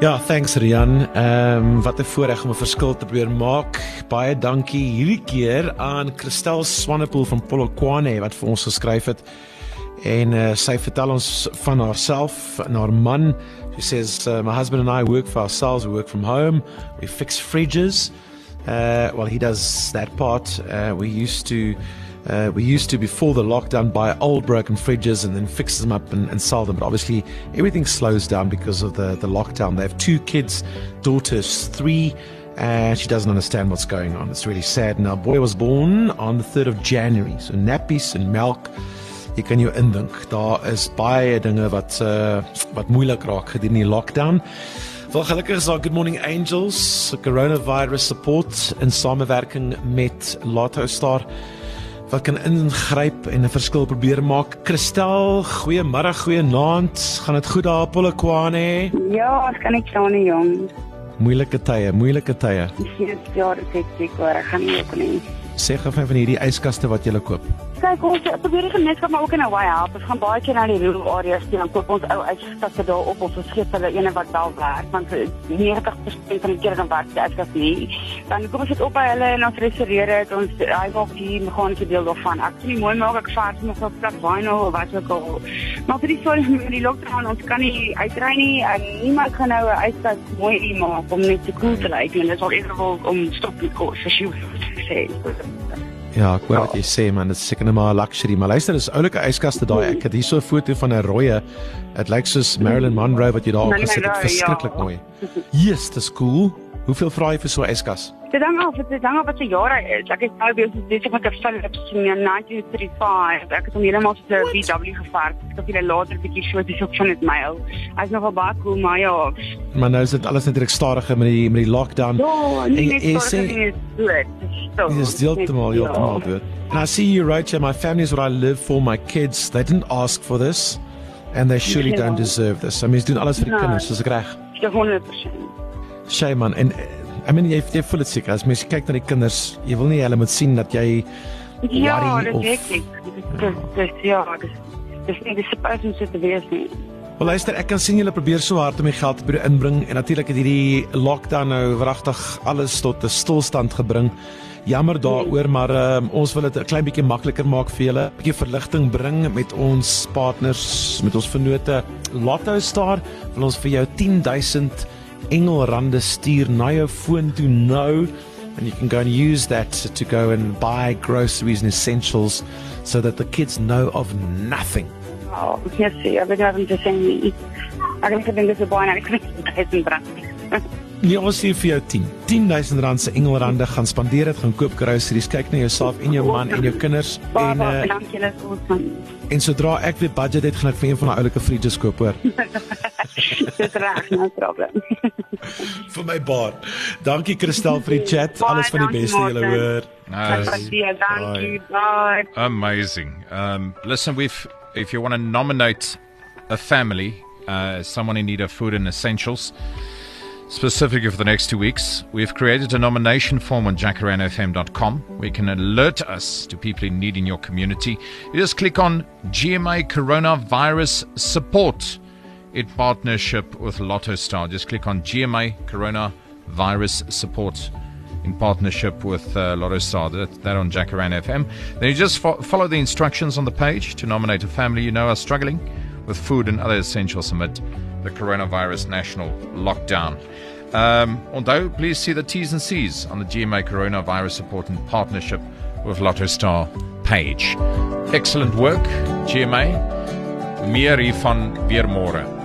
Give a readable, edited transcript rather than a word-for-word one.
Ja, thanks Rian. Wat 'n voorreg om 'n verskil te probeer maak. Baie dankie hierdie keer aan Christelle Swanepoel van Polokwane wat vir ons geskryf het. En sy vertel ons van haarself en haar man. She says, my husband and I work for ourselves, we work from home, we fix fridges. Well, he does that part. We used to, before the lockdown, buy old broken fridges and then fix them up and sell them. But obviously, everything slows down because of the lockdown. They have 2 kids, daughters 3, and she doesn't understand what's going on. It's really sad. And our boy was born on the 3rd of January. So nappies and milk. Jy kan jou indink, daar is baie dinge wat moeilik raak gedurende die lockdown. Wel, gelukkig is daar Good Morning Angels, coronavirus support in samewerking met Lotto Star wat kan ingryp en 'n verskil probeer maak. Christel, goeiemôre, goeienaand. Gaan dit goed daar op Polokwane? Ja, kan ek staan nie, jong. Moeilike tye. Ja, dit is ek hoor, ek gaan nie ook nie. Sê gou van hierdie yskaste wat jy koop. Kyk, ons probeer die gemeenskap maar ook in Hawaii help. Ons gaan baie keer na die rural areas toe en koop ons ou uitskaste daar op of ons gee hulle ene wat wel werk, want 90% van die keer dan werk die uitskast nie. Dan kom ons dit op by hulle en ons reserveer dit, ons hy maak die meganiese deel daarvan. Ek sien mooi maak ek vaart nog op plek vinyl of wat ook al. Maar vir die sorg die lockdown, ons kan nie uitry nie en niemand kan nou 'n uitskast mooi maak om net te koel te lyk en dit is al eerder wel om stop die kos as jy sê. Ja, ek hoor wat jy sê man, dit is seker net maar 'n luxury, maar luister, dis oulike yskaste daai. Ek het hier so 'n foto van 'n rooie. Dit lyk soos Marilyn Monroe wat jy daar opgesit het, verskriklik mooi. Yes, dis cool. Hoeveel vra jy vir so 'n yskas? Dit hang af wat se jaar hy is. Ek is nou besig met 'n Philips in 1935. Ek het hom heeltemal so 'n VW gevaar. Ek het hom later 'n bietjie so dis op van dit my ou. Hy's nogal baie cool, maar ja. Maar nou is dit alles natuurlik stadiger met die lockdown. Ja, nie stadiger nie. Heeltemal. And I see you wrote here, my family is what I live for, my kids, they didn't ask for this and they surely don't deserve this. I mean, doen alles vir die kinders, dis reg. 100%. Shame man, en I mean jy voel dit seker as mens kyk na die kinders, jy wil nie hulle moet sien dat jy worry of dis nie die persoon sit te wees nie. Wel luister, ek kan sien julle probeer so hard om die geld te inbring en natuurlik het hierdie lockdown nou wragtig alles tot 'n stilstand gebring. Jammer daaroor, maar ons wil dit 'n klein bietjie makliker maak vir julle, 'n bietjie verligting bring met ons partners, met ons vennote. Lotto Star wil ons vir jou 10,000 Engelrande stuur na jou foon toe nou. And you can go and use that to go and buy groceries and essentials so that the kids know of nothing. Oh, yes, I've been having to say, I don't think this is a boy, and I think it's a brand. Nee, ons sê vir jou 10,000 rand se Engelrande gaan spandeer dit, gaan koop groceries, kyk na jouself en jou man en jou kinders en dankie julle vir ons. En sodra ek weer budget het, gaan ek vir een van daai oulike fridges koop, hoor. Dis reg, no problem. Vir my baar. Dankie Christel vir die chat. Alles van die beste julle hoor. Dankie. Bye. Amazing. Listen, if you want to nominate a family, someone in need of food and essentials, specifically for the next 2 weeks, we've created a nomination form on jacarandafm.com where you can alert us to people in need in your community. You just click on GMA Coronavirus Support in partnership with Lotto Star. Just click on GMA Coronavirus Support in partnership with Lotto Star. That on Jacaranda FM. Then you just follow the instructions on the page to nominate a family you know are struggling with food and other essentials amid the coronavirus national lockdown. Onthou, please see the T's and C's on the GMA Coronavirus Support in partnership with Lotto Star page. Excellent work, GMA. Miri van Biermore.